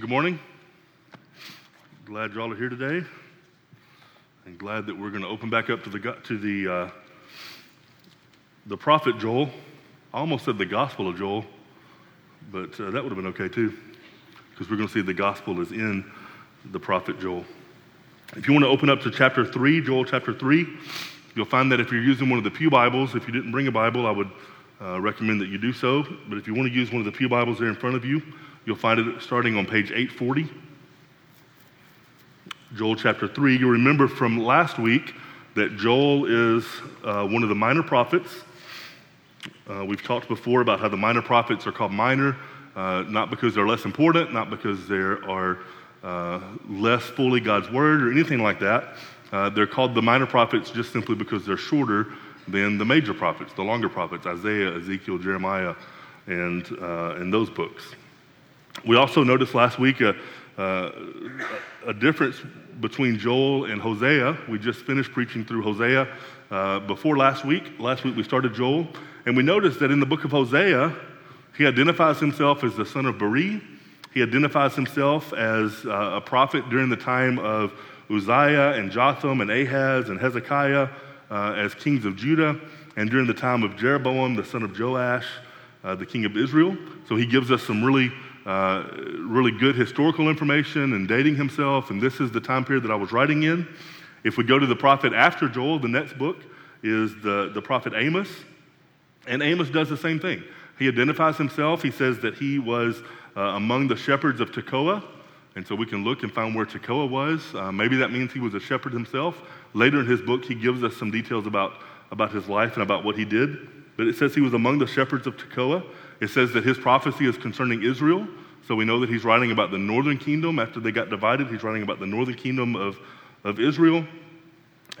Good morning. Glad y'all are here today, and glad that we're going to open back up to the prophet Joel. I almost said the Gospel of Joel, but that would have been okay too, because we're going to see the Gospel is in the prophet Joel. If you want to open up to chapter 3, Joel chapter 3, you'll find that if you're using one of the pew Bibles, if you didn't bring a Bible, I would recommend that you do so. But if you want to use one of the pew Bibles there in front of you, you'll find it starting on page 840. Joel chapter 3. You'll remember from last week that Joel is one of the minor prophets. We've talked before about how the minor prophets are called minor, not because they're less important, not because they are less fully God's word or anything like that. They're called the minor prophets just simply because they're shorter than the major prophets, the longer prophets, Isaiah, Ezekiel, Jeremiah, and those books. We also noticed last week a difference between Joel and Hosea. We just finished preaching through Hosea before last week. Last week we started Joel, and we noticed that in the book of Hosea, he identifies himself as the son of Beeri. He identifies himself as a prophet during the time of Uzziah and Jotham and Ahaz and Hezekiah as kings of Judah, and during the time of Jeroboam, the son of Joash, the king of Israel. So he gives us some really good historical information and dating himself, and this is the time period that I was writing in. If we go to the prophet after Joel, the next book is the prophet Amos, and Amos does the same thing. He identifies himself. He says that he was among the shepherds of Tekoa, and so we can look and find where Tekoa was. Maybe that means he was a shepherd himself. Later in his book, he gives us some details about his life and about what he did. But it says he was among the shepherds of Tekoa. It says that his prophecy is concerning Israel. So we know that he's writing about the northern kingdom. After they got divided, he's writing about the northern kingdom of Israel.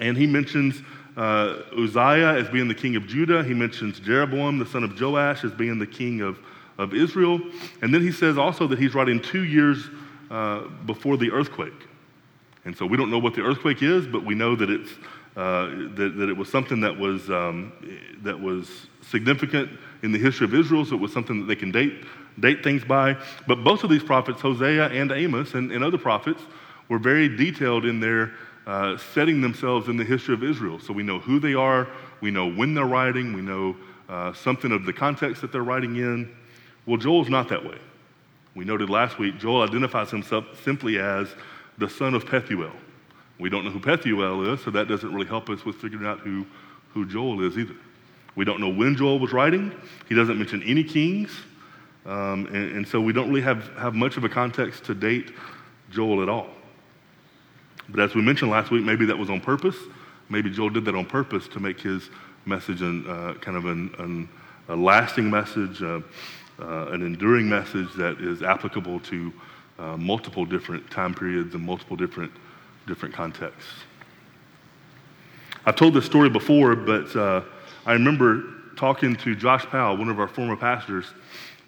And he mentions Uzziah as being the king of Judah. He mentions Jeroboam, the son of Joash, as being the king of Israel. And then he says also that he's writing 2 years before the earthquake. And so we don't know what the earthquake is, but we know that it's that it was something that was significant in the history of Israel, so it was something that they can date things by. But both of these prophets, Hosea and Amos and other prophets, were very detailed in their setting themselves in the history of Israel. So we know who they are, we know when they're writing, we know something of the context that they're writing in. Well, Joel's not that way. We noted last week, Joel identifies himself simply as the son of Pethuel. We don't know who Pethuel is, so that doesn't really help us with figuring out who Joel is either. We don't know when Joel was writing. He doesn't mention any kings. And so we don't really have much of a context to date Joel at all. But as we mentioned last week, maybe that was on purpose. Maybe Joel did that on purpose to make his message a lasting message, an enduring message that is applicable to multiple different time periods and multiple different contexts. I've told this story before, but I remember talking to Josh Powell, one of our former pastors,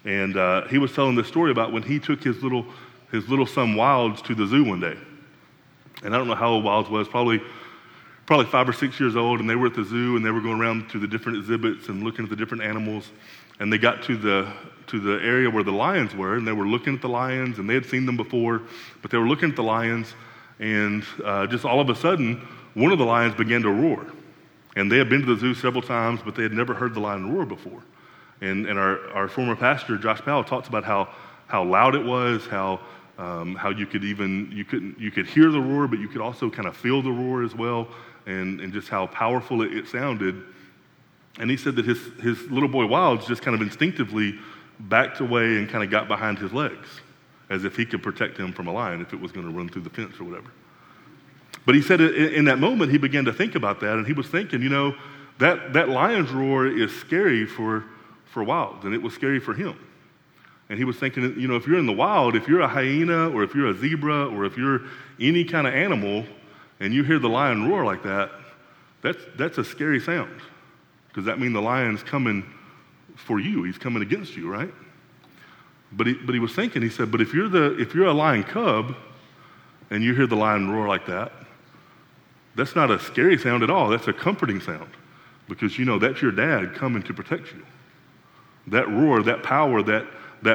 and he was telling this story about when he took his little son Wilds to the zoo one day. And I don't know how old Wilds was, probably 5 or 6 years old, and they were at the zoo and they were going around to the different exhibits and looking at the different animals. And they got to the area where the lions were, and they were looking at the lions, and they had seen them before, but they were looking at the lions. And just all of a sudden, one of the lions began to roar. And they had been to the zoo several times, but they had never heard the lion roar before. And our former pastor, Josh Powell, talks about how loud it was, how you could hear the roar, but you could also kind of feel the roar as well, and just how powerful it sounded. And he said that his little boy Wilds just kind of instinctively backed away and kind of got behind his legs, as if he could protect him from a lion if it was going to run through the fence or whatever. But he said in that moment, he began to think about that, and he was thinking, that lion's roar is scary for Wilds, and it was scary for him. And he was thinking, if you're in the wild, if you're a hyena or if you're a zebra or if you're any kind of animal and you hear the lion roar like that, that's a scary sound, because that means the lion's coming for you. He's coming against you, right? But he was thinking, he said, but if you're a lion cub and you hear the lion roar like that, that's not a scary sound at all. That's a comforting sound, because that's your dad coming to protect you. That roar, that power, that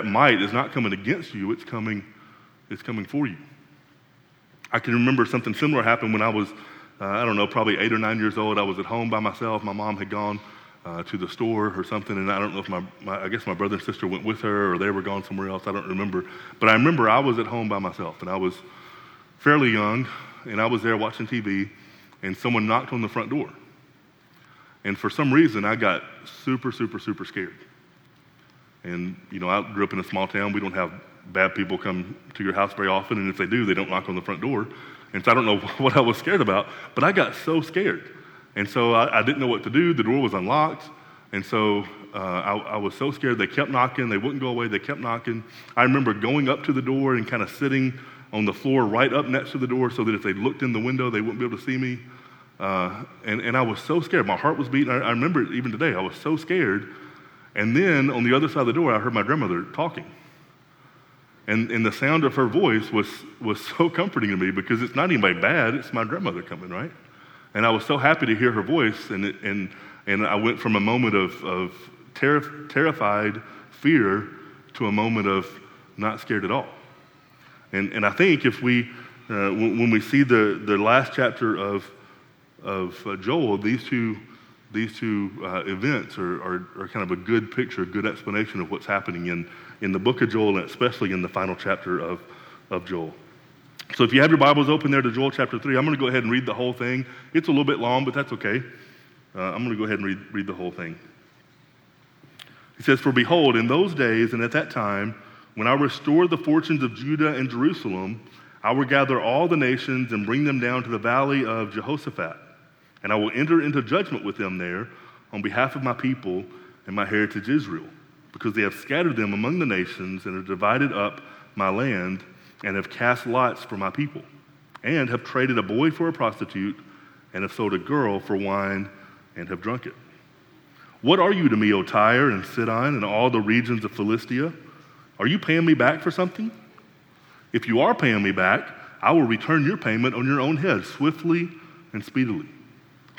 might is not coming against you. It's coming is coming for you. I can remember something similar happened when I was, probably 8 or 9 years old. I was at home by myself. My mom had gone to the store or something, and I don't know if my brother and sister went with her or they were gone somewhere else. I don't remember. But I remember I was at home by myself, and I was fairly young, and I was there watching TV, and someone knocked on the front door. And for some reason, I got super, super, super scared. And, I grew up in a small town. We don't have bad people come to your house very often, and if they do, they don't knock on the front door. And so I don't know what I was scared about, but I got so scared. And so I didn't know what to do. The door was unlocked. And so I was so scared. They kept knocking. They wouldn't go away. They kept knocking. I remember going up to the door and kind of sitting on the floor right up next to the door so that if they looked in the window, they wouldn't be able to see me. And I was so scared. My heart was beating. I remember it even today. I was so scared. And then on the other side of the door, I heard my grandmother talking. And the sound of her voice was so comforting to me because it's not anybody bad. It's my grandmother coming, right? And I was so happy to hear her voice. And I went from a moment of terrified fear to a moment of not scared at all. And I think if we, when we see the last chapter of Joel, these two events are kind of a good picture, a good explanation of what's happening in the book of Joel, and especially in the final chapter of Joel. So if you have your Bibles open there to Joel chapter 3, I'm going to go ahead and read the whole thing. It's a little bit long, but that's okay. I'm going to go ahead and read the whole thing. He says, "For behold, in those days and at that time, when I restore the fortunes of Judah and Jerusalem, I will gather all the nations and bring them down to the valley of Jehoshaphat, and I will enter into judgment with them there on behalf of my people and my heritage Israel, because they have scattered them among the nations and have divided up my land and have cast lots for my people, and have traded a boy for a prostitute, and have sold a girl for wine, and have drunk it. What are you to me, O Tyre and Sidon, and all the regions of Philistia? Are you paying me back for something? If you are paying me back, I will return your payment on your own head swiftly and speedily.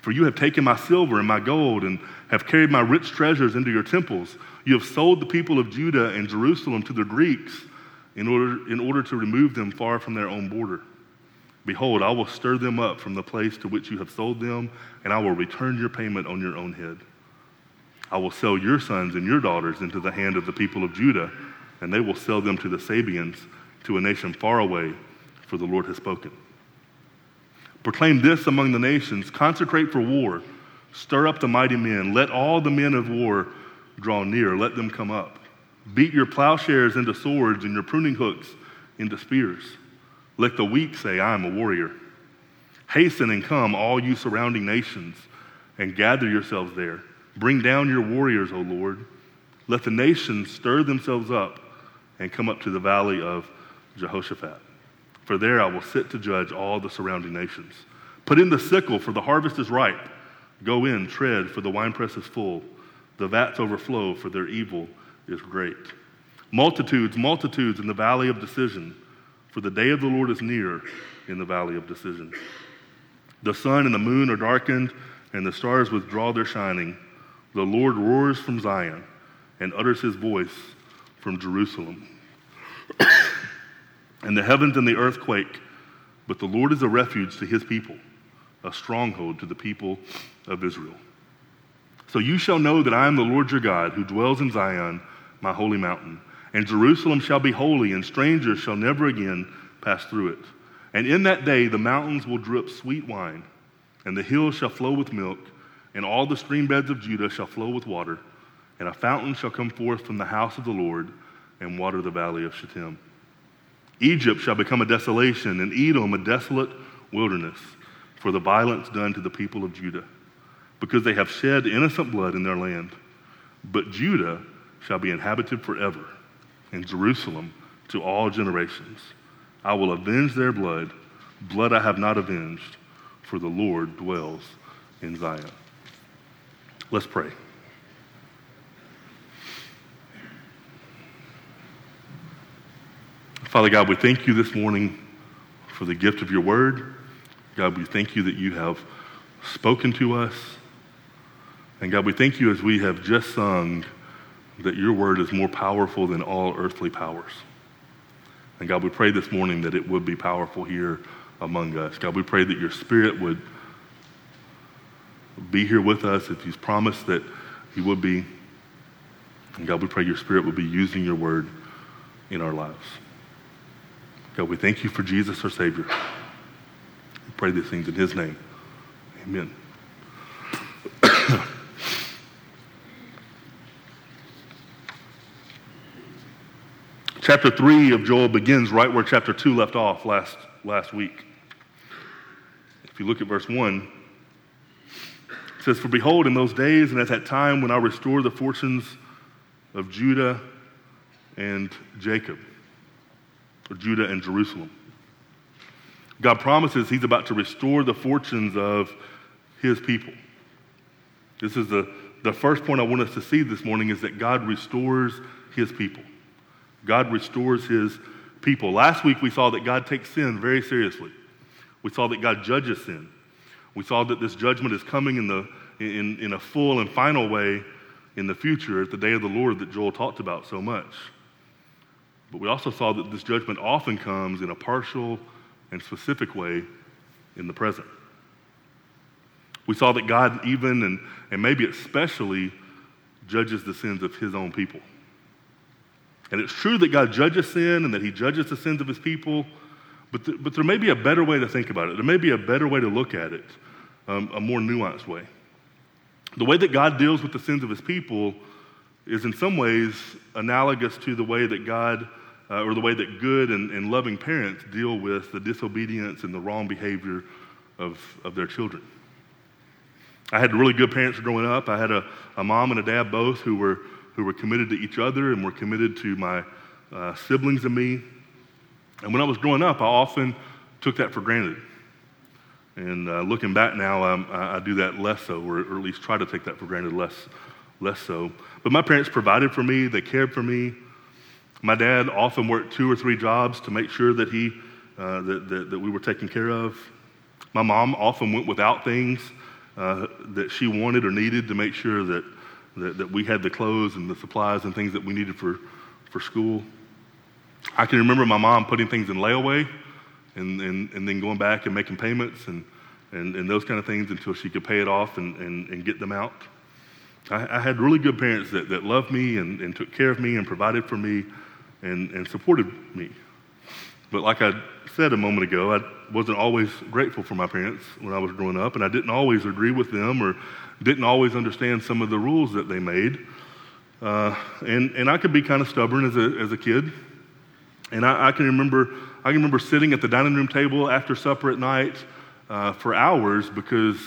For you have taken my silver and my gold, and have carried my rich treasures into your temples. You have sold the people of Judah and Jerusalem to the Greeks, in order to remove them far from their own border. Behold, I will stir them up from the place to which you have sold them, and I will return your payment on your own head. I will sell your sons and your daughters into the hand of the people of Judah, and they will sell them to the Sabians, to a nation far away, for the Lord has spoken. Proclaim this among the nations, consecrate for war, stir up the mighty men, let all the men of war draw near, let them come up. Beat your plowshares into swords and your pruning hooks into spears. Let the weak say, I am a warrior. Hasten and come, all you surrounding nations, and gather yourselves there. Bring down your warriors, O Lord. Let the nations stir themselves up and come up to the valley of Jehoshaphat. For there I will sit to judge all the surrounding nations. Put in the sickle, for the harvest is ripe. Go in, tread, for the winepress is full. The vats overflow, for their evil is great. Multitudes, multitudes in the valley of decision, for the day of the Lord is near in the valley of decision. The sun and the moon are darkened, and the stars withdraw their shining. The Lord roars from Zion and utters his voice from Jerusalem. And the heavens and the earth quake, but the Lord is a refuge to his people, a stronghold to the people of Israel. So you shall know that I am the Lord your God, who dwells in Zion, my holy mountain. And Jerusalem shall be holy, and strangers shall never again pass through it. And in that day the mountains will drip sweet wine, and the hills shall flow with milk, and all the stream beds of Judah shall flow with water, and a fountain shall come forth from the house of the Lord, and water the valley of Shittim. Egypt shall become a desolation, and Edom a desolate wilderness, for the violence done to the people of Judah, because they have shed innocent blood in their land. But Judah shall be inhabited forever, and Jerusalem to all generations. I will avenge their blood, blood I have not avenged, for the Lord dwells in Zion." Let's pray. Father God, we thank you this morning for the gift of your word. God, we thank you that you have spoken to us. And God, we thank you as we have just sung that your word is more powerful than all earthly powers. And God, we pray this morning that it would be powerful here among us. God, we pray that your Spirit would be here with us if he's promised that he would be. And God, we pray your Spirit would be using your word in our lives. God, we thank you for Jesus, our Savior. We pray these things in his name. Amen. Chapter 3 of Joel begins right where chapter 2 left off last week. If you look at verse 1, it says, "For behold, in those days and at that time when I restore the fortunes of Judah and Jacob," or Judah and Jerusalem. God promises he's about to restore the fortunes of his people. This is the first point I want us to see this morning, is that God restores his people. God restores his people. Last week we saw that God takes sin very seriously. We saw that God judges sin. We saw that this judgment is coming in a full and final way in the future at the day of the Lord that Joel talked about so much. But we also saw that this judgment often comes in a partial and specific way in the present. We saw that God even and maybe especially judges the sins of his own people. And it's true that God judges sin and that he judges the sins of his people, but there may be a better way to think about it. There may be a better way to look at it, a more nuanced way. The way that God deals with the sins of his people is in some ways analogous to the way that God, or the way that good and loving parents deal with the disobedience and the wrong behavior of their children. I had really good parents growing up. I had a mom and a dad both who were committed to each other and were committed to my siblings and me. And when I was growing up, I often took that for granted. And looking back now, I do that less so, or at least try to take that for granted less so. But my parents provided for me. They cared for me. My dad often worked 2 or 3 jobs to make sure that he that we were taken care of. My mom often went without things that she wanted or needed to make sure that we had the clothes and the supplies and things that we needed for school. I can remember my mom putting things in layaway and then going back and making payments and those kind of things until she could pay it off and get them out. I had really good parents that loved me and took care of me and provided for me and supported me. But like I said a moment ago, I wasn't always grateful for my parents when I was growing up, and I didn't always agree with them or didn't always understand some of the rules that they made. And I could be kind of stubborn as a kid. And I can remember sitting at the dining room table after supper at night for hours because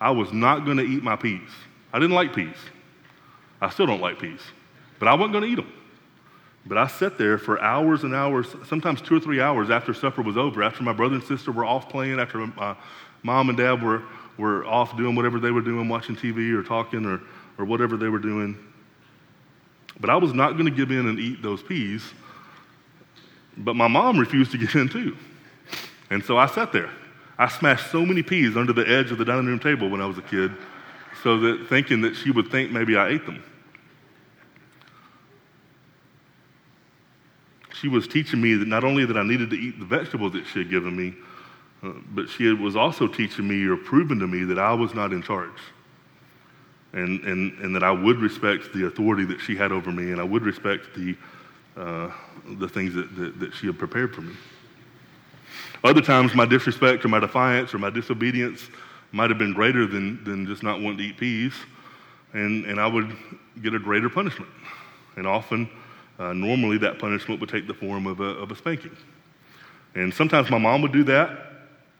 I was not going to eat my peas. I didn't like peas. I still don't like peas. But I wasn't going to eat them. But I sat there for hours and hours, sometimes 2 or 3 hours after supper was over, after my brother and sister were off playing, after my mom and dad were off doing whatever they were doing, watching TV or talking or whatever they were doing. But I was not going to give in and eat those peas. But my mom refused to give in too. And so I sat there. I smashed so many peas under the edge of the dining room table when I was a kid, so that thinking that she would think maybe I ate them. She was teaching me that not only that I needed to eat the vegetables that she had given me, but she was also teaching me or proving to me that I was not in charge, and that I would respect the authority that she had over me, and I would respect the things that she had prepared for me. Other times, my disrespect or my defiance or my disobedience might have been greater than just not wanting to eat peas, and I would get a greater punishment. And often, normally, that punishment would take the form of a spanking. And sometimes my mom would do that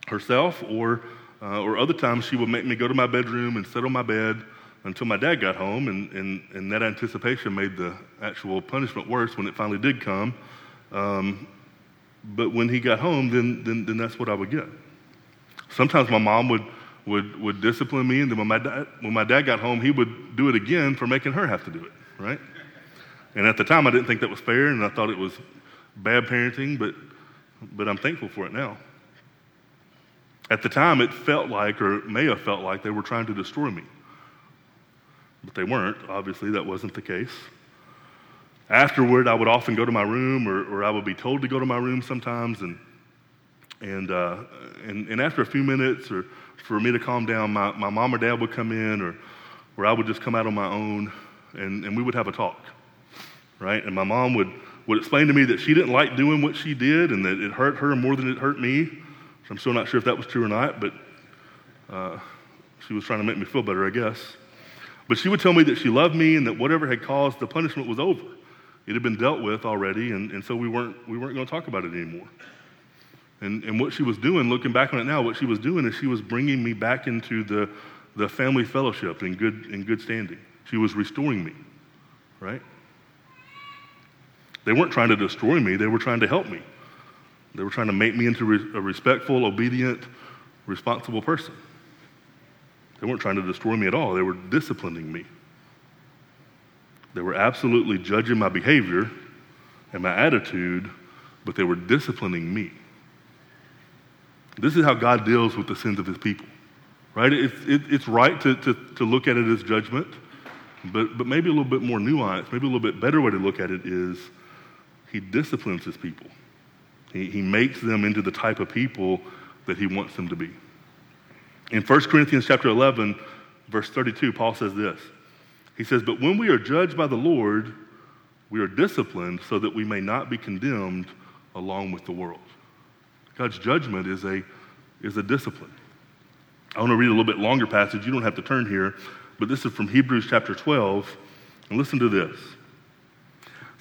herself, or other times she would make me go to my bedroom and sit on my bed until my dad got home, and that anticipation made the actual punishment worse when it finally did come. But when he got home, then that's what I would get. Sometimes my mom would discipline me, and then when my dad got home, he would do it again for making her have to do it, right? And at the time, I didn't think that was fair, and I thought it was bad parenting, but I'm thankful for it now. At the time, it felt like, or may have felt like, they were trying to destroy me. But they weren't. Obviously, that wasn't the case. Afterward, I would often go to my room, or I would be told to go to my room sometimes, and after a few minutes, or for me to calm down, my mom or dad would come in, or I would just come out on my own, and we would have a talk, right? And my mom would explain to me that she didn't like doing what she did, and that it hurt her more than it hurt me. So I'm still not sure if that was true or not, but she was trying to make me feel better, I guess. But she would tell me that she loved me and that whatever had caused the punishment was over. It had been dealt with already, and so we weren't going to talk about it anymore. And what she was doing, looking back on it now, what she was doing is she was bringing me back into the family fellowship in good standing. She was restoring me, right? They weren't trying to destroy me. They were trying to help me. They were trying to make me into a respectful, obedient, responsible person. They weren't trying to destroy me at all. They were disciplining me. They were absolutely judging my behavior and my attitude, but they were disciplining me. This is how God deals with the sins of his people, right? It's right to look at it as judgment, but maybe a little bit more nuanced, maybe a little bit better way to look at it is he disciplines his people. He makes them into the type of people that he wants them to be. In 1 Corinthians chapter 11, verse 32, Paul says this. He says, "But when we are judged by the Lord, we are disciplined so that we may not be condemned along with the world." God's judgment is a discipline. I want to read a little bit longer passage. You don't have to turn here, but this is from Hebrews chapter 12. And listen to this. It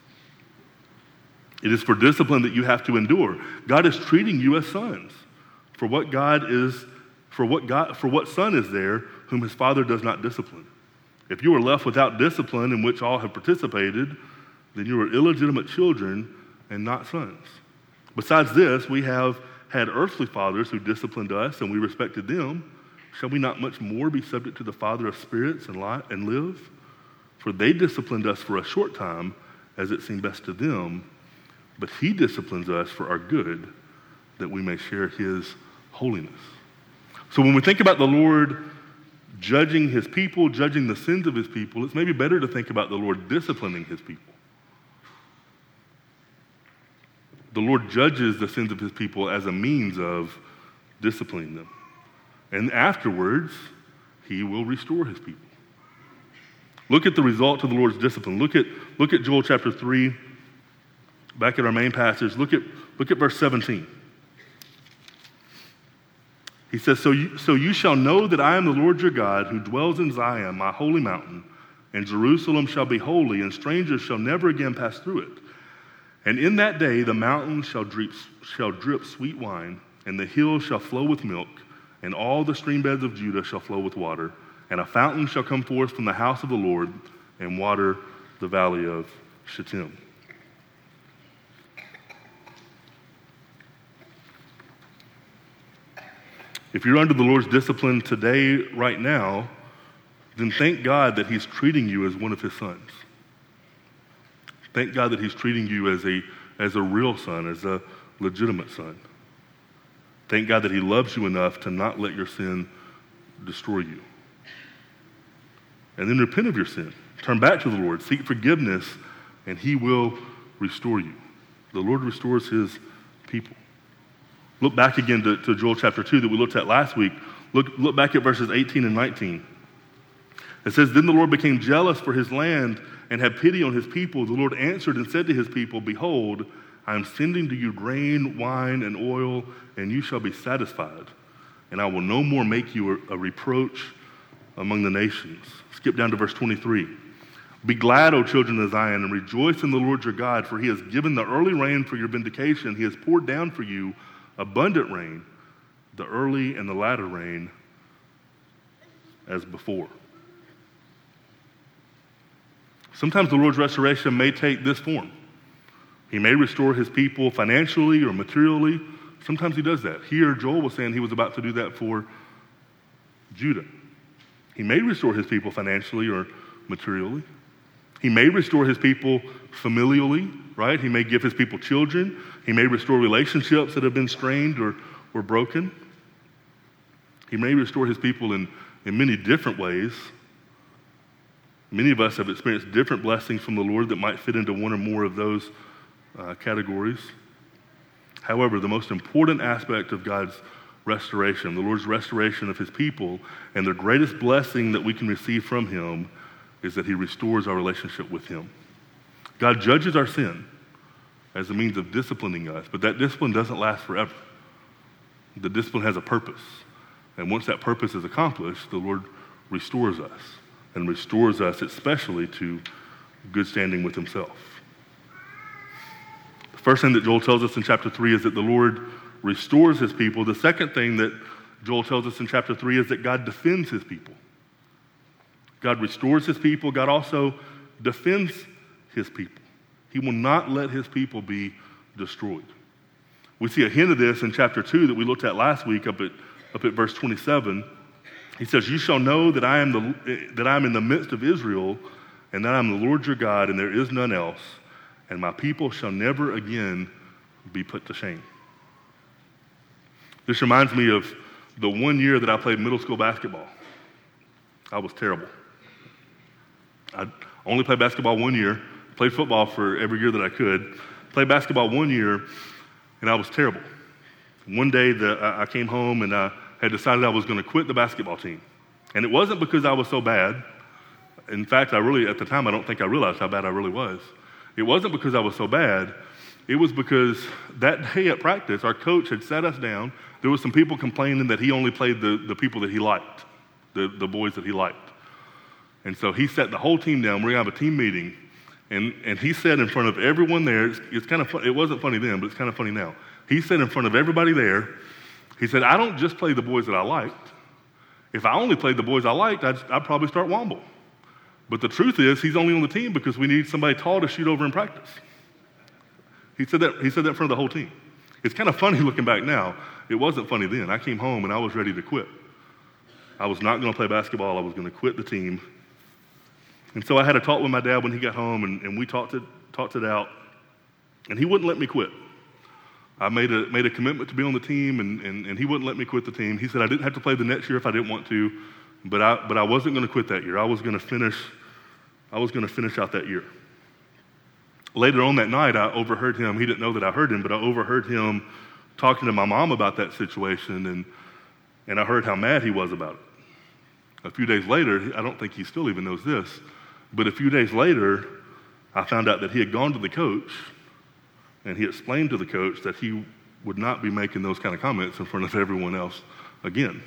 It is for discipline that you have to endure. God is treating you as sons. For what son is there whom his father does not discipline? If you are left without discipline in which all have participated, then you are illegitimate children and not sons. Besides this, we have had earthly fathers who disciplined us and we respected them. Shall we not much more be subject to the Father of spirits and live? For they disciplined us for a short time as it seemed best to them, but he disciplines us for our good that we may share his holiness. So when we think about the Lord judging his people, judging the sins of his people, it's maybe better to think about the Lord disciplining his people. The Lord judges the sins of his people as a means of disciplining them. And afterwards, he will restore his people. Look at the result of the Lord's discipline. Look at Joel chapter 3, back at our main passage. Look at verse 17. He says, so you shall know that I am the Lord your God who dwells in Zion, my holy mountain, and Jerusalem shall be holy, and strangers shall never again pass through it. And in that day the mountain shall drip sweet wine, and the hills shall flow with milk, and all the stream beds of Judah shall flow with water, and a fountain shall come forth from the house of the Lord and water the valley of Shittim. If you're under the Lord's discipline today, right now, then thank God that he's treating you as one of his sons. Thank God that he's treating you as a real son, as a legitimate son. Thank God that he loves you enough to not let your sin destroy you. And then repent of your sin. Turn back to the Lord. Seek forgiveness, and he will restore you. The Lord restores his people. Look back again to Joel chapter 2 that we looked at last week. Look back at verses 18 and 19. It says, "Then the Lord became jealous for his land and had pity on his people. The Lord answered and said to his people, 'Behold, I am sending to you grain, wine, and oil, and you shall be satisfied. And I will no more make you a reproach among the nations.'" Skip down to verse 23. "Be glad, O children of Zion, and rejoice in the Lord your God, for he has given the early rain for your vindication. He has poured down for you abundant rain, the early and the latter rain as before." Sometimes the Lord's restoration may take this form. He may restore his people financially or materially. Sometimes he does that. Here, Joel was saying he was about to do that for Judah. He may restore his people financially or materially. He may restore his people familially, right? He may give his people children. He may restore relationships that have been strained or broken. He may restore his people in many different ways. Many of us have experienced different blessings from the Lord that might fit into one or more of those categories. However, the most important aspect of God's restoration, the Lord's restoration of his people, and the greatest blessing that we can receive from him is that he restores our relationship with him. God judges our sin as a means of disciplining us, but that discipline doesn't last forever. The discipline has a purpose. And once that purpose is accomplished, the Lord restores us, and restores us especially to good standing with himself. The first thing that Joel tells us in chapter 3 is that the Lord restores his people. The second thing that Joel tells us in chapter 3 is that God defends his people. God restores his people. God also defends his people. He will not let his people be destroyed. We see a hint of this in chapter 2 that we looked at last week up at verse 27. He says, "You shall know that I am in the midst of Israel, and that I am the Lord your God, and there is none else, and my people shall never again be put to shame." This reminds me of the one year that I played middle school basketball. I was terrible. I only played basketball one year, played football for every year that I could, played basketball one year, and I was terrible. One day I came home and I had decided I was going to quit the basketball team. And it wasn't because I was so bad. In fact, at the time, I don't think I realized how bad I really was. It wasn't because I was so bad. It was because that day at practice, our coach had sat us down. There was some people complaining that he only played the people that he liked, the boys that he liked. And so he sat the whole team down. We're going to have a team meeting. And he said in front of everyone there, it's kind of fun. It wasn't funny then, but it's kind of funny now. He said in front of everybody there, he said, "I don't just play the boys that I liked. If I only played the boys I liked, I'd probably start Womble. But the truth is, he's only on the team because we need somebody tall to shoot over in practice." He said that in front of the whole team. It's kind of funny looking back now. It wasn't funny then. I came home and I was ready to quit. I was not going to play basketball. I was going to quit the team. And so I had a talk with my dad when he got home, and we talked it out. And he wouldn't let me quit. I made a commitment to be on the team, and he wouldn't let me quit the team. He said I didn't have to play the next year if I didn't want to, but I wasn't going to quit that year. I was going to finish out that year. Later on that night, I overheard him. He didn't know that I heard him, but I overheard him talking to my mom about that situation, and I heard how mad he was about it. A few days later, I don't think he still even knows this, but a few days later, I found out that he had gone to the coach, and he explained to the coach that he would not be making those kind of comments in front of everyone else again.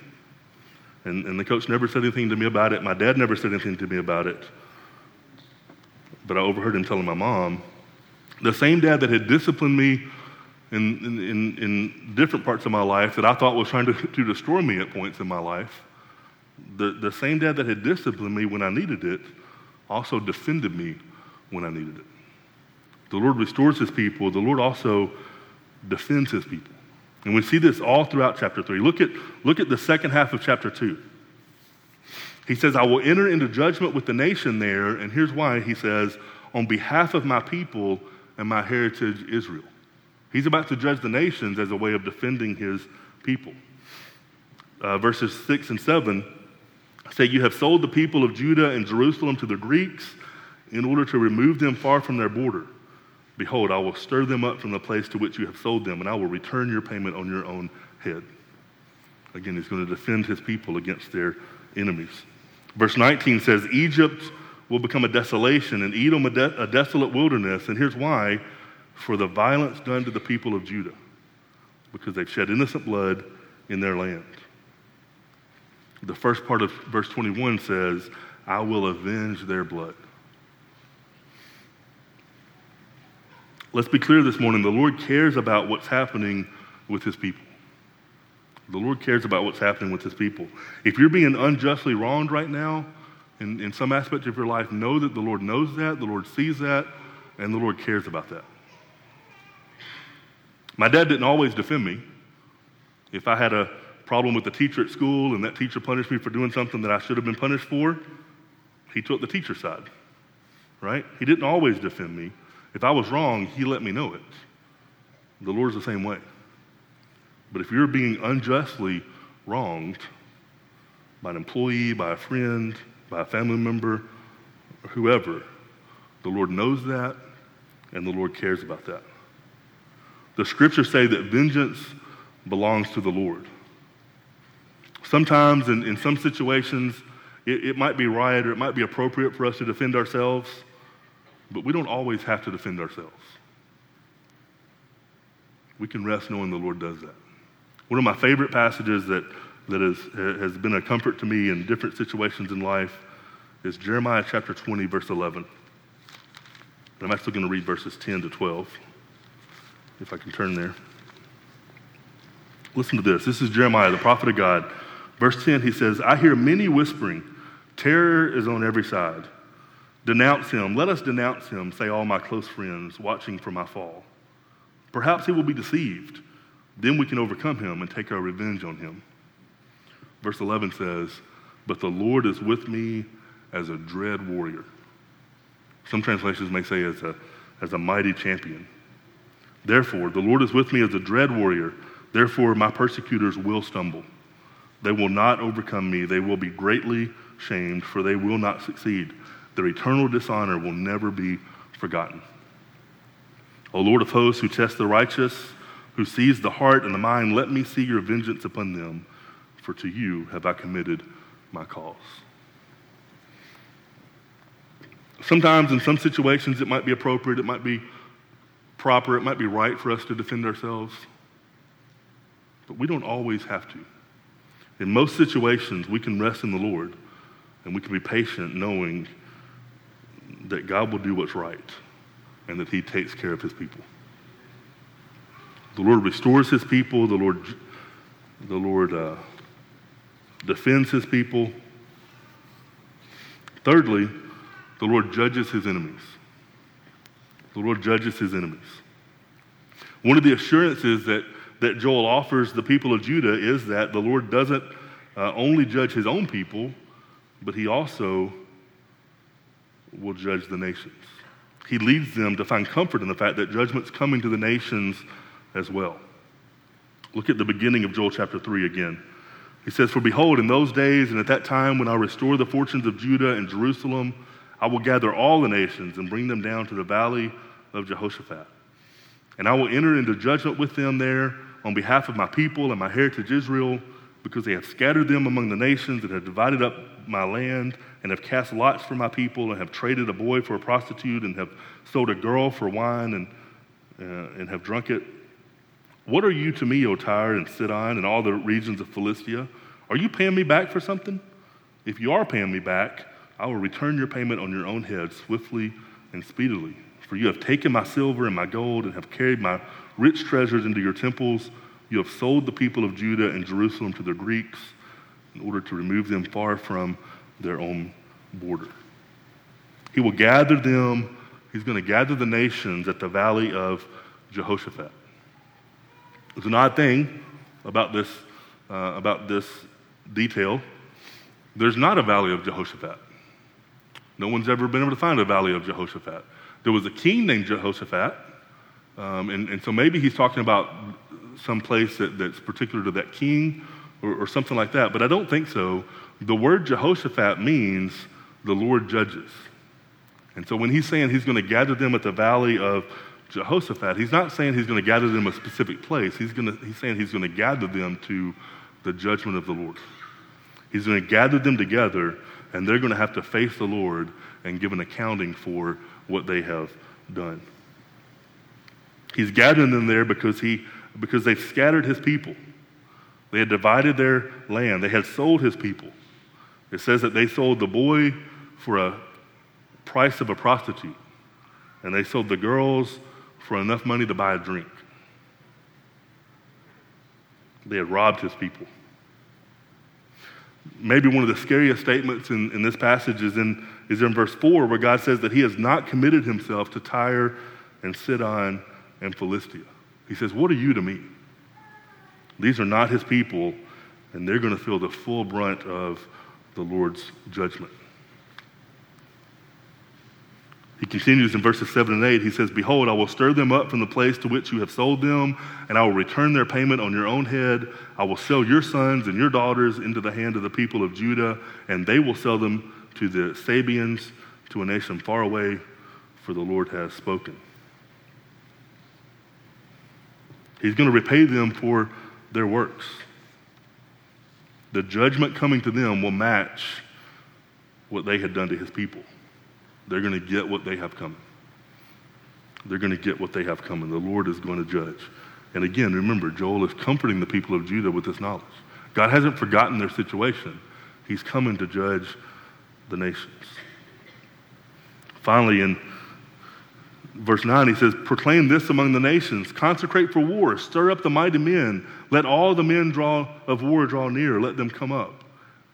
And the coach never said anything to me about it. My dad never said anything to me about it. But I overheard him telling my mom, the same dad that had disciplined me in different parts of my life that I thought was trying to destroy me at points in my life, the same dad that had disciplined me when I needed it also defended me when I needed it. The Lord restores his people. The Lord also defends his people. And we see this all throughout chapter 3. Look at the second half of chapter 2. He says, "I will enter into judgment with the nation there." And here's why. He says, "On behalf of my people and my heritage Israel." He's about to judge the nations as a way of defending his people. Verses 6 and 7 say, "You have sold the people of Judah and Jerusalem to the Greeks in order to remove them far from their border. Behold, I will stir them up from the place to which you have sold them, and I will return your payment on your own head." Again, he's going to defend his people against their enemies. Verse 19 says, "Egypt will become a desolation, and Edom a desolate wilderness." And here's why: for the violence done to the people of Judah, because they've shed innocent blood in their land. The first part of verse 21 says, "I will avenge their blood." Let's be clear this morning. The Lord cares about what's happening with his people. The Lord cares about what's happening with his people. If you're being unjustly wronged right now in some aspect of your life, know that the Lord knows that, the Lord sees that, and the Lord cares about that. My dad didn't always defend me. If I had a problem with the teacher at school and that teacher punished me for doing something that I should have been punished for, he took the teacher's side, right? He didn't always defend me. If I was wrong, he let me know it. The Lord's the same way. But if you're being unjustly wronged by an employee, by a friend, by a family member, or whoever, the Lord knows that, and the Lord cares about that. The scriptures say that vengeance belongs to the Lord. Sometimes, in some situations, it might be right or it might be appropriate for us to defend ourselves, but we don't always have to defend ourselves. We can rest knowing the Lord does that. One of my favorite passages that has been a comfort to me in different situations in life is Jeremiah chapter 20, verse 11. And I'm actually going to read verses 10 to 12, if I can turn there. Listen to this. This is Jeremiah, the prophet of God. Verse 10, he says, I hear many whispering, terror is on every side. Denounce him. Let us denounce him, say all my close friends, watching for my fall. Perhaps he will be deceived. Then we can overcome him and take our revenge on him. Verse 11 says, but the Lord is with me as a dread warrior. Some translations may say as a mighty champion. Therefore, the Lord is with me as a dread warrior. Therefore, my persecutors will stumble. They will not overcome me. They will be greatly shamed, for they will not succeed. Their eternal dishonor will never be forgotten. O Lord of hosts, who tests the righteous, who sees the heart and the mind, let me see your vengeance upon them, for to you have I committed my cause. Sometimes in some situations it might be appropriate, it might be proper, it might be right for us to defend ourselves, but we don't always have to. In most situations we can rest in the Lord and we can be patient knowing that God will do what's right and that he takes care of his people. The Lord restores his people. The Lord defends his people. Thirdly, the Lord judges his enemies. The Lord judges his enemies. One of the assurances that Joel offers the people of Judah is that the Lord doesn't only judge his own people, but he also will judge the nations. He leads them to find comfort in the fact that judgment's coming to the nations as well. Look at the beginning of Joel chapter 3 again. He says, for behold, in those days and at that time when I restore the fortunes of Judah and Jerusalem, I will gather all the nations and bring them down to the valley of Jehoshaphat. And I will enter into judgment with them there on behalf of my people and my heritage Israel, because they have scattered them among the nations and have divided up my land and have cast lots for my people and have traded a boy for a prostitute and have sold a girl for wine and have drunk it. What are you to me, O Tyre and Sidon and all the regions of Philistia? Are you paying me back for something? If you are paying me back, I will return your payment on your own head swiftly and speedily. For you have taken my silver and my gold and have carried my rich treasures into your temples. You have sold the people of Judah and Jerusalem to the Greeks in order to remove them far from their own border. He will gather them. He's going to gather the nations at the valley of Jehoshaphat. There's an odd thing about this detail. There's not a valley of Jehoshaphat. No one's ever been able to find a valley of Jehoshaphat. There was a king named Jehoshaphat, and so maybe he's talking about some place that's particular to that king or something like that, but I don't think so. The word Jehoshaphat means the Lord judges. And so when he's saying he's going to gather them at the valley of Jehoshaphat, he's not saying he's going to gather them a specific place. He's saying he's going to gather them to the judgment of the Lord. He's going to gather them together, and they're going to have to face the Lord and give an accounting for what they have done. He's gathering them there because they scattered his people. They had divided their land. They had sold his people. It says that they sold the boy for a price of a prostitute, and they sold the girls for enough money to buy a drink. They had robbed his people. Maybe one of the scariest statements in this passage is in verse 4, where God says that he has not committed himself to Tyre and Sidon and Philistia. He says, what are you to me? These are not his people, and they're going to feel the full brunt of the Lord's judgment. He continues in verses 7 and 8. He says, behold, I will stir them up from the place to which you have sold them, and I will return their payment on your own head. I will sell your sons and your daughters into the hand of the people of Judah, and they will sell them to the Sabians, to a nation far away, for the Lord has spoken. He's going to repay them for their works. The judgment coming to them will match what they had done to his people. They're going to get what they have coming. They're going to get what they have coming. The Lord is going to judge. And again, remember, Joel is comforting the people of Judah with this knowledge. God hasn't forgotten their situation. He's coming to judge the nations. Finally, in verse 9, he says, proclaim this among the nations, consecrate for war, stir up the mighty men, let all the men of war draw near, let them come up.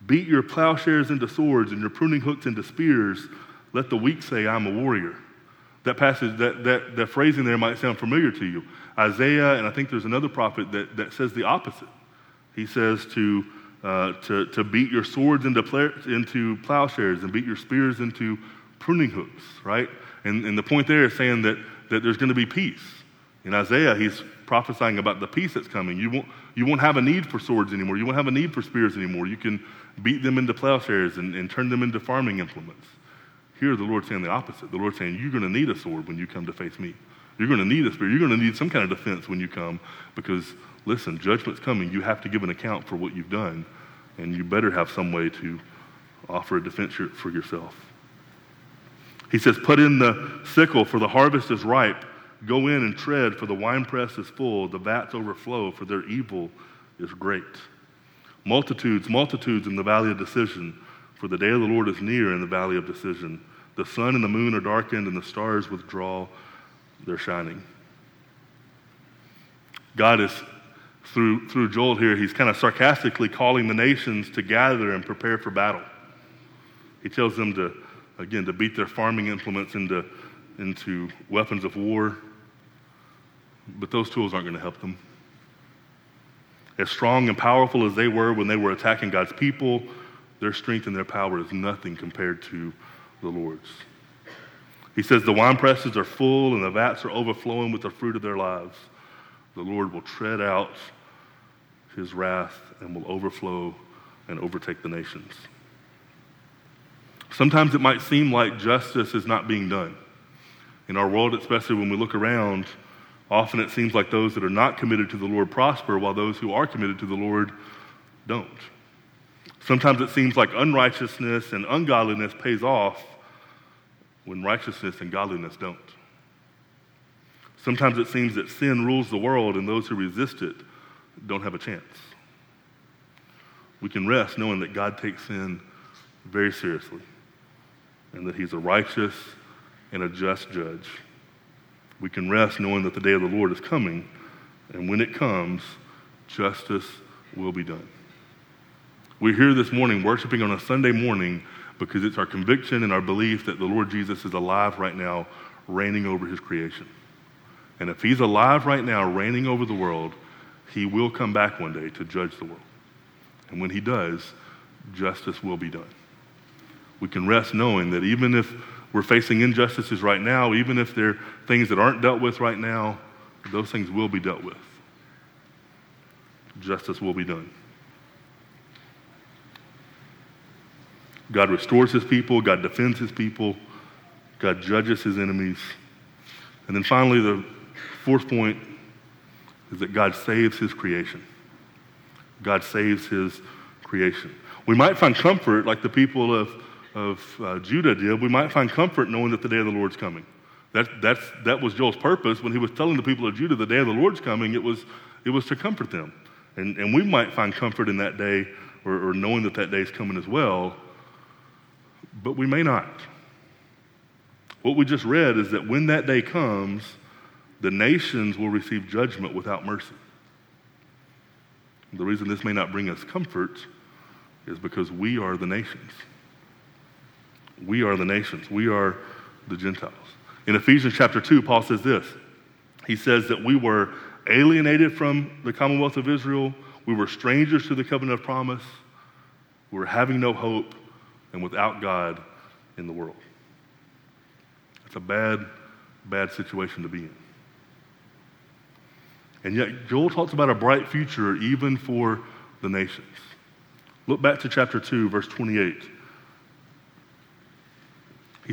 Beat your plowshares into swords and your pruning hooks into spears. Let the weak say, I'm a warrior. That passage, that phrasing there might sound familiar to you. Isaiah, and I think there's another prophet that says the opposite. He says to beat your swords into plowshares and beat your spears into pruning hooks, right? And the point there is saying that there's going to be peace. In Isaiah, he's prophesying about the peace that's coming. You won't have a need for swords anymore. You won't have a need for spears anymore. You can beat them into plowshares and turn them into farming implements. Here, the Lord's saying the opposite. The Lord's saying, you're going to need a sword when you come to face me. You're going to need a spear. You're going to need some kind of defense when you come because, listen, judgment's coming. You have to give an account for what you've done, and you better have some way to offer a defense for yourself. He says, put in the sickle, for the harvest is ripe. Go in and tread, for the winepress is full. The vats overflow, for their evil is great. Multitudes in the valley of decision, for the day of the Lord is near in the valley of decision. The sun and the moon are darkened, and the stars withdraw their shining. God is, through Joel here, he's kind of sarcastically calling the nations to gather and prepare for battle. He tells them to beat their farming implements into weapons of war. But those tools aren't going to help them. As strong and powerful as they were when they were attacking God's people, their strength and their power is nothing compared to the Lord's. He says, the winepresses are full and the vats are overflowing with the fruit of their lives. The Lord will tread out his wrath and will overflow and overtake the nations. Sometimes it might seem like justice is not being done. In our world, especially when we look around, often it seems like those that are not committed to the Lord prosper while those who are committed to the Lord don't. Sometimes it seems like unrighteousness and ungodliness pays off when righteousness and godliness don't. Sometimes it seems that sin rules the world and those who resist it don't have a chance. We can rest knowing that God takes sin very seriously and that he's a righteous and a just judge. We can rest knowing that the day of the Lord is coming, and when it comes, justice will be done. We're here this morning worshiping on a Sunday morning because it's our conviction and our belief that the Lord Jesus is alive right now, reigning over his creation. And if he's alive right now, reigning over the world, he will come back one day to judge the world. And when he does, justice will be done. We can rest knowing that even if we're facing injustices right now, even if there are things that aren't dealt with right now, those things will be dealt with. Justice will be done. God restores his people. God defends his people. God judges his enemies. And then finally, the fourth point is that God saves his creation. God saves his creation. We might find comfort, like the people of Judah did, we might find comfort knowing that the day of the Lord's coming. That was Joel's purpose when he was telling the people of Judah the day of the Lord's coming, it was to comfort them. And we might find comfort in that day or knowing that day is coming as well. But we may not. What we just read is that when that day comes, the nations will receive judgment without mercy. The reason this may not bring us comfort is because we are the nations. We are the nations. We are the Gentiles. In Ephesians chapter 2, Paul says this. He says that we were alienated from the commonwealth of Israel. We were strangers to the covenant of promise. We were having no hope and without God in the world. It's a bad, bad situation to be in. And yet Joel talks about a bright future even for the nations. Look back to chapter 2, verse 28. He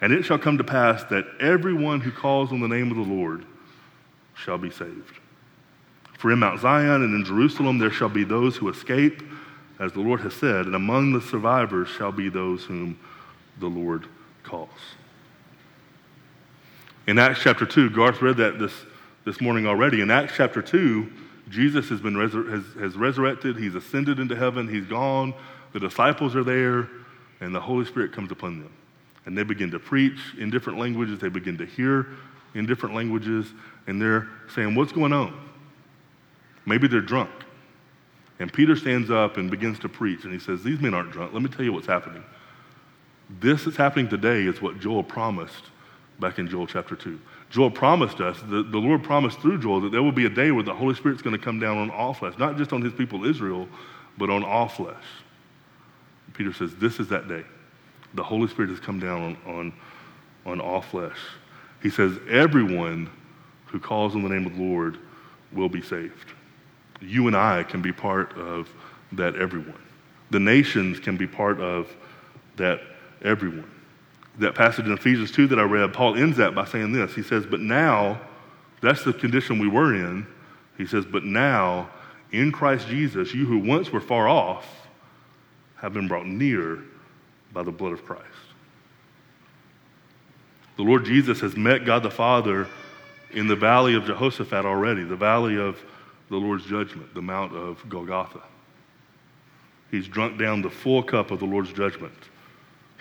And it shall come to pass that everyone who calls on the name of the Lord shall be saved. For in Mount Zion and in Jerusalem there shall be those who escape, as the Lord has said, and among the survivors shall be those whom the Lord calls." In Acts chapter 2, Garth read that this morning already. In Acts chapter 2, Jesus has been has resurrected. He's ascended into heaven. He's gone. The disciples are there, and the Holy Spirit comes upon them. And they begin to preach in different languages. They begin to hear in different languages. And they're saying, what's going on? Maybe they're drunk. And Peter stands up and begins to preach. And he says, these men aren't drunk. Let me tell you what's happening. This that's happening today is what Joel promised back in Joel chapter 2. Joel promised us, the Lord promised through Joel, that there will be a day where the Holy Spirit's going to come down on all flesh, not just on his people Israel, but on all flesh. Peter says, this is that day. The Holy Spirit has come down on all flesh. He says, everyone who calls on the name of the Lord will be saved. You and I can be part of that everyone. The nations can be part of that everyone. That passage in Ephesians 2 that I read, Paul ends that by saying this. He says, but now, that's the condition we were in. He says, but now, in Christ Jesus, you who once were far off have been brought near by the blood of Christ. The Lord Jesus has met God the Father in the valley of Jehoshaphat already, the valley of the Lord's judgment, the Mount of Golgotha. He's drunk down the full cup of the Lord's judgment,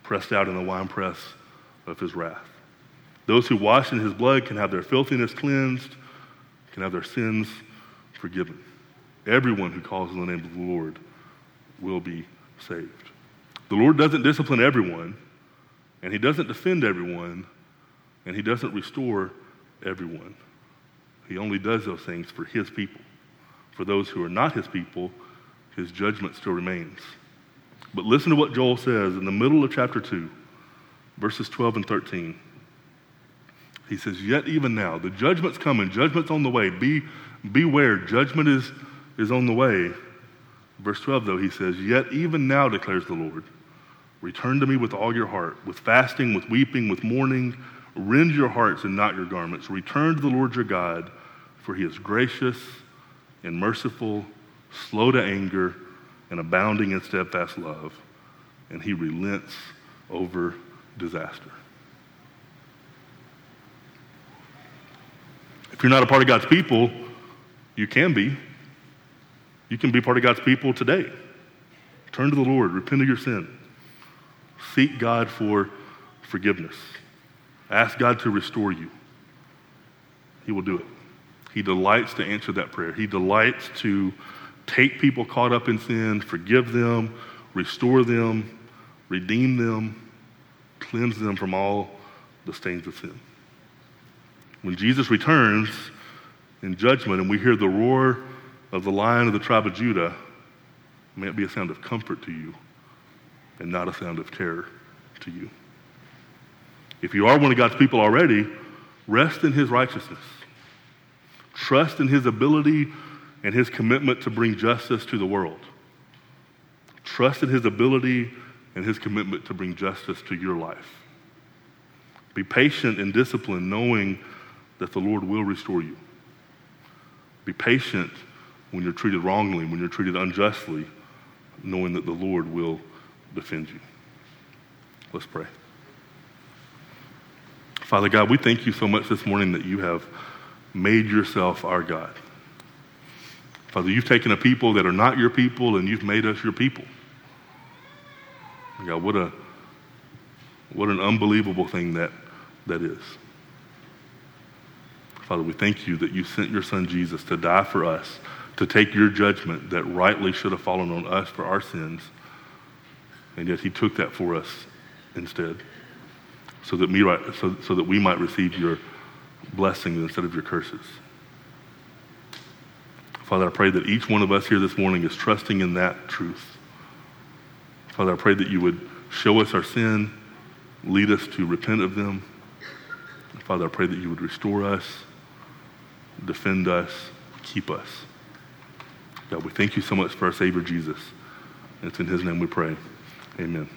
pressed out in the winepress of his wrath. Those who wash in his blood can have their filthiness cleansed, can have their sins forgiven. Everyone who calls on the name of the Lord will be saved. The Lord doesn't discipline everyone, and he doesn't defend everyone, and he doesn't restore everyone. He only does those things for his people. For those who are not his people, his judgment still remains. But listen to what Joel says in the middle of chapter 2, verses 12 and 13. He says, yet even now, the judgment's coming, judgment's on the way. Beware, judgment is on the way. Verse 12, though, he says, yet even now, declares the Lord, return to me with all your heart, with fasting, with weeping, with mourning. Rend your hearts and not your garments. Return to the Lord your God, for he is gracious and merciful, slow to anger, and abounding in steadfast love, and he relents over disaster. If you're not a part of God's people, you can be. You can be part of God's people today. Turn to the Lord, repent of your sin. Seek God for forgiveness. Ask God to restore you. He will do it. He delights to answer that prayer. He delights to take people caught up in sin, forgive them, restore them, redeem them, cleanse them from all the stains of sin. When Jesus returns in judgment and we hear the roar of the Lion of the tribe of Judah, may it be a sound of comfort to you and not a sound of terror to you. If you are one of God's people already, rest in his righteousness. Trust in his ability and his commitment to bring justice to the world. Trust in his ability and his commitment to bring justice to your life. Be patient and disciplined, knowing that the Lord will restore you. Be patient when you're treated wrongly, when you're treated unjustly, knowing that the Lord will defend you. Let's pray. Father God, we thank you so much this morning that you have made yourself our God. Father, you've taken a people that are not your people and you've made us your people. God, what an unbelievable thing that is. Father, we thank you that you sent your son Jesus to die for us, to take your judgment that rightly should have fallen on us for our sins, and yet he took that for us instead, so that we might receive your blessings instead of your curses. Father, I pray that each one of us here this morning is trusting in that truth. Father, I pray that you would show us our sin, lead us to repent of them. Father, I pray that you would restore us, defend us, keep us. God, we thank you so much for our Savior, Jesus. It's in his name we pray. Amen.